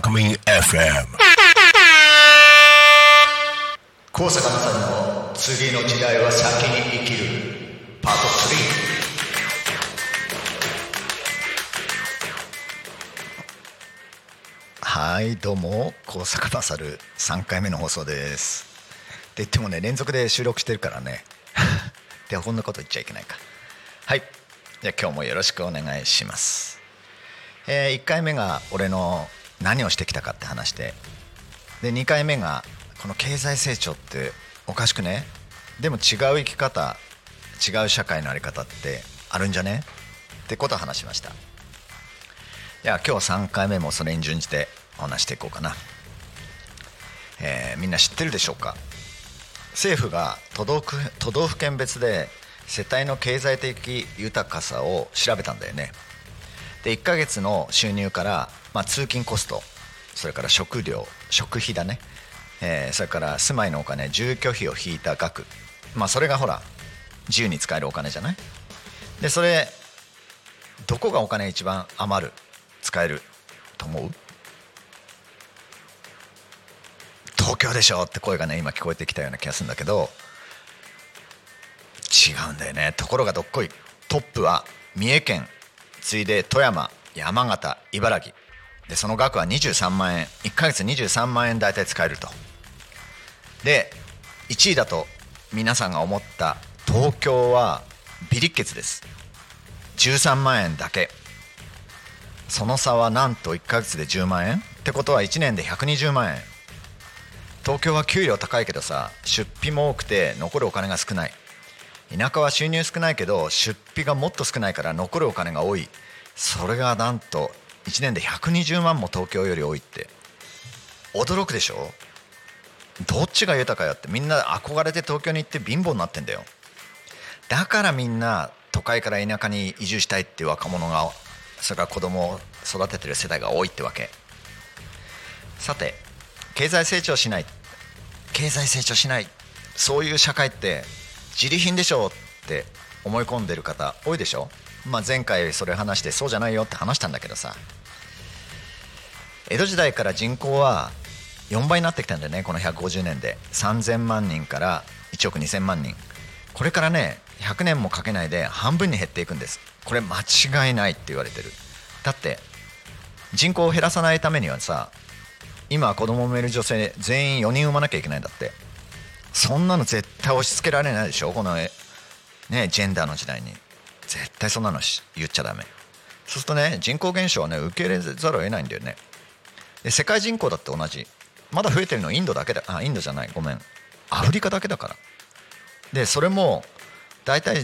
Alchemy FM 高坂なさんの次の時代は先に生きるパート3。はいどうも高坂なさる3回目の放送です。って言ってもね連続で収録してるからねでこんなこと言っちゃいけないか。はいじゃあ今日もよろしくお願いします。1回目が俺の何をしてきたかって話で、2回目がこの経済成長っておかしくね、でも違う生き方違う社会のあり方ってあるんじゃねってことを話しました。じゃあ今日3回目もそれに準じてお話していこうかな。みんな知ってるでしょうか。政府が都道府県別で世帯の経済的豊かさを調べたんだよね。で1ヶ月の収入から、通勤コスト、それから食料食費だね、それから住まいのお金住居費を引いた額、それがほら自由に使えるお金じゃない。でそれどこがお金一番余る使えると思う？東京でしょって声がね今聞こえてきたような気がするんだけど違うんだよね。ところがどっこいトップは三重県、次いで富山、山形、茨城で、その額は23万円、1ヶ月23万円大体使えると。で1位だと皆さんが思った東京はビリッケツです。13万円だけ。その差はなんと1ヶ月で10万円ってことは1年で120万円。東京は給料高いけどさ出費も多くて残るお金が少ない。田舎は収入少ないけど出費がもっと少ないから残るお金が多い。それがなんと1年で120万も東京より多いって驚くでしょ。どっちが豊かよってみんな憧れて東京に行って貧乏になってんだよ。だからみんな都会から田舎に移住したいっていう若者が、それから子供を育ててる世代が多いってわけ。さて経済成長しないそういう社会って自利品でしょって思い込んでる方多いでしょ。前回それ話してそうじゃないよって話したんだけどさ、江戸時代から人口は4倍になってきたんだよね。この150年で3000万人から1億2000万人。これからね100年もかけないで半分に減っていくんです。これ間違いないって言われてる。だって人口を減らさないためにはさ今子供を産める女性全員4人産まなきゃいけないんだって。そんなの絶対押し付けられないでしょこのねジェンダーの時代に。絶対そんなの言っちゃダメ。そうするとね人口減少はね受け入れざるを得ないんだよね。で世界人口だって同じ。まだ増えてるのアフリカだけだから。でそれもだいたい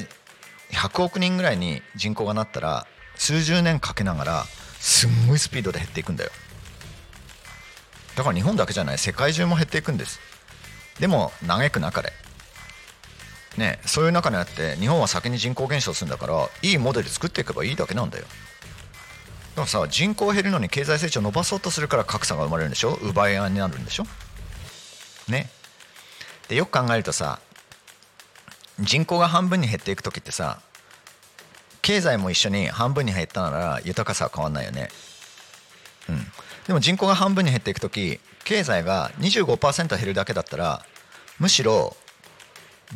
100億人ぐらいに人口がなったら数十年かけながらすんごいスピードで減っていくんだよ。だから日本だけじゃない世界中も減っていくんです。でも嘆くなかれね、そういう中にあって日本は先に人口減少するんだからいいモデル作っていけばいいだけなんだよ。だからさ人口減るのに経済成長伸ばそうとするから格差が生まれるんでしょ、奪い合いになるんでしょね。でよく考えるとさ人口が半分に減っていく時ってさ経済も一緒に半分に減ったなら豊かさは変わんないよね。でも人口が半分に減っていく時経済が 25% 減るだけだったらむしろ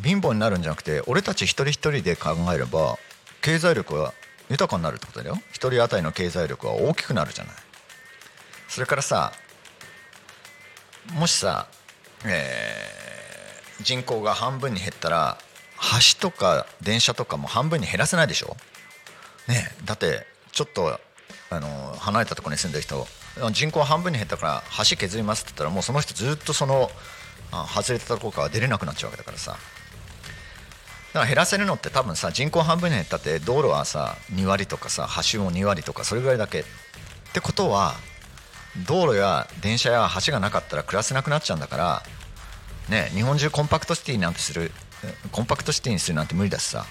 貧乏になるんじゃなくて俺たち一人一人で考えれば経済力は豊かになるってことだよ。一人当たりの経済力は大きくなるじゃない。それからさもしさ、人口が半分に減ったら橋とか電車とかも半分に減らせないでしょ、ね、だってちょっと離れたところに住んでる人人口半分に減ったから橋削りますって言ったらもうその人ずっとその外れたところから出れなくなっちゃうわけだからさ。だから減らせるのって多分さ人口半分に減ったって道路はさ2割とかさ橋も2割とかそれぐらいだけってことは道路や電車や橋がなかったら暮らせなくなっちゃうんだからね。日本中コンパクトシティにするなんて無理だしさ、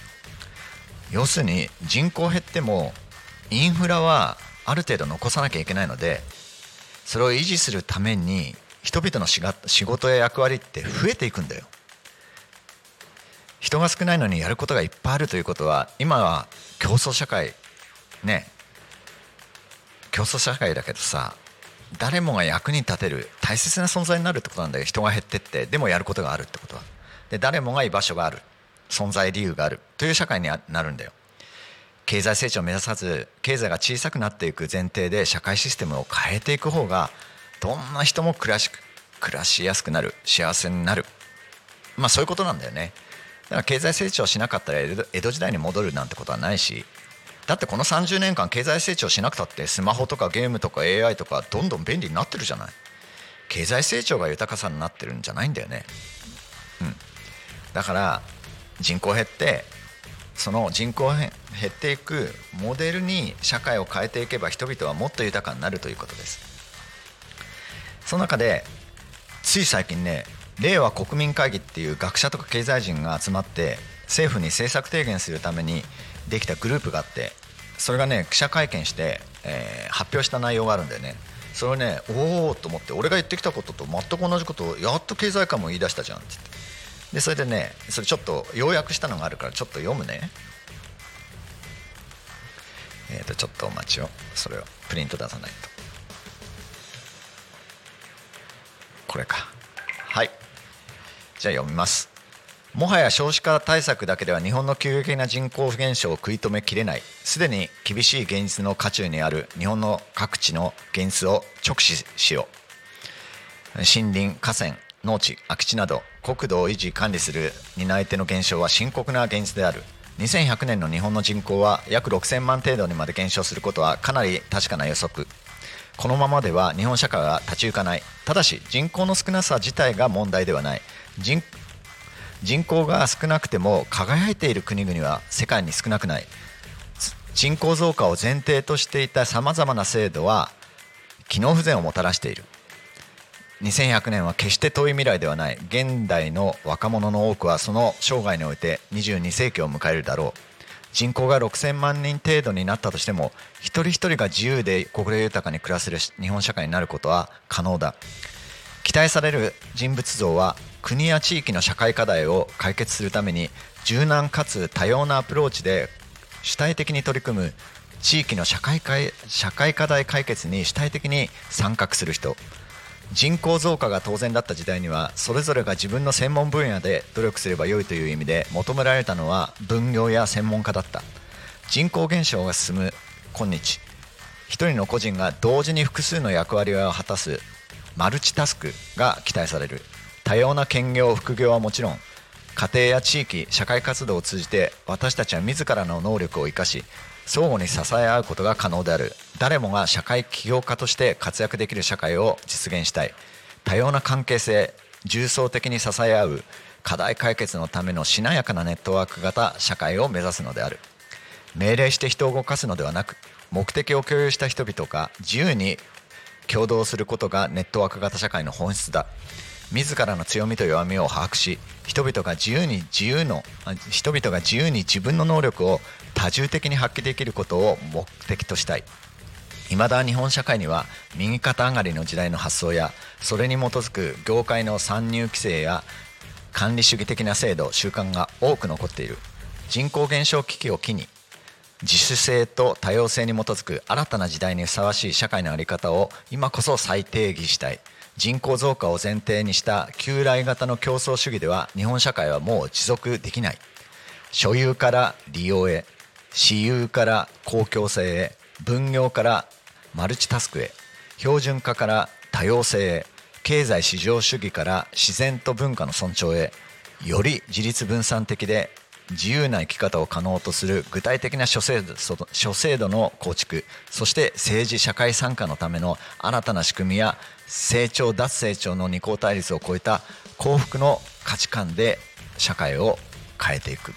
要するに人口減ってもインフラはある程度残さなきゃいけないのでそれを維持するために人々の仕事や役割って増えていくんだよ。人が少ないのにやることがいっぱいあるということは今は競争社会だけどさ誰もが役に立てる大切な存在になるってことなんだよ。人が減ってって、でもやることがあるってことは、で誰もが居場所がある、存在理由があるという社会になるんだよ。経済成長を目指さず、経済が小さくなっていく前提で社会システムを変えていく方が、どんな人も暮らしやすくなる、幸せになる、まあそういうことなんだよね。だから経済成長しなかったら江戸時代に戻るなんてことはないし、だってこの30年間経済成長しなくたって、スマホとかゲームとか AI とかどんどん便利になってるじゃない。経済成長が豊かさになってるんじゃないんだよね、うん、だから人口減って、その人口減っていくモデルに社会を変えていけば、人々はもっと豊かになるということです。その中でつい最近ね、令和国民会議っていう学者とか経済人が集まって政府に政策提言するためにできたグループがあって、それがね記者会見して、発表した内容があるんだよね。それをね、おおと思って、俺が言ってきたことと全く同じことをやっと経済界も言い出したじゃんって言って、でそれでね、それちょっと要約したのがあるからちょっと読むね。ちょっとお待ちを、それをプリント出さないと。これか。はい、じゃあ読みます。もはや少子化対策だけでは日本の急激な人口減少を食い止めきれない、すでに厳しい現実の渦中にある日本の各地の現実を直視しよう。森林、河川、農地、空き地など国土を維持管理する担い手の減少は深刻な現実である。2100年の日本の人口は約6000万程度にまで減少することはかなり確かな予測。このままでは日本社会は立ち行かない。ただし人口の少なさ自体が問題ではない。人口が少なくても輝いている国々は世界に少なくない。人口増加を前提としていたさまざまな制度は機能不全をもたらしている。2100年は決して遠い未来ではない。現代の若者の多くはその生涯において22世紀を迎えるだろう。人口が6000万人程度になったとしても、一人一人が自由で心豊かに暮らせる日本社会になることは可能だ。期待される人物像は国や地域の社会課題を解決するために柔軟かつ多様なアプローチで主体的に取り組む、地域の社会課題解決に主体的に参画する人。人口増加が当然だった時代には、それぞれが自分の専門分野で努力すればよいという意味で求められたのは分業や専門家だった。人口減少が進む今日、一人の個人が同時に複数の役割を果たすマルチタスクが期待される。多様な兼業、副業はもちろん、家庭や地域、社会活動を通じて私たちは自らの能力を生かし、相互に支え合うことが可能である。誰もが社会起業家として活躍できる社会を実現したい。多様な関係性、重層的に支え合う、課題解決のためのしなやかなネットワーク型社会を目指すのである。命令して人を動かすのではなく、目的を共有した人々が自由に共同することがネットワーク型社会の本質だ。自らの強みと弱みを把握し、人々が自由に自分の能力を多重的に発揮できることを目的としたい。未だ日本社会には右肩上がりの時代の発想や、それに基づく業界の参入規制や管理主義的な制度、習慣が多く残っている。人口減少危機を機に、自主性と多様性に基づく新たな時代にふさわしい社会の在り方を今こそ再定義したい。人口増加を前提にした旧来型の競争主義では日本社会はもう持続できない。所有から利用へ、私有から公共性へ、分業からマルチタスクへ、標準化から多様性へ、経済市場主義から自然と文化の尊重へ、より自立分散的で自由な生き方を可能とする具体的な諸制度の構築、そして政治社会参加のための新たな仕組みや、成長脱成長の二項対立を超えた幸福の価値観で社会を変えていく。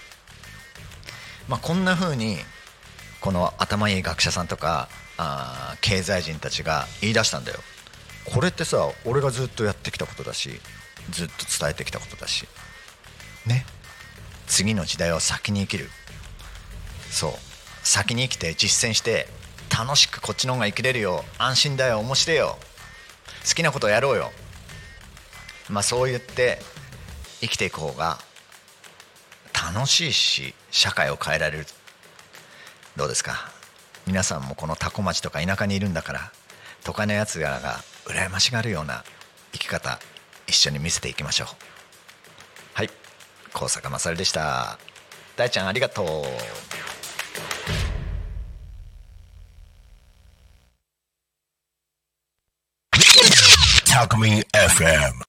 こんな風にこの頭いい学者さんとか経済人たちが言い出したんだよ。これってさ、俺がずっとやってきたことだし、ずっと伝えてきたことだしね。次の時代を先に生きる。そう、先に生きて実践して楽しくこっちの方が生きれるよ、安心だよ、面白いよ、好きなことをやろうよ、そう言って生きていく方が楽しいし、社会を変えられる。どうですか、皆さんもこの多古町とか田舎にいるんだから、都会のやつらが羨ましがるような生き方、一緒に見せていきましょう。はい、高坂勝でした。大ちゃんありがとう。Alchemy FM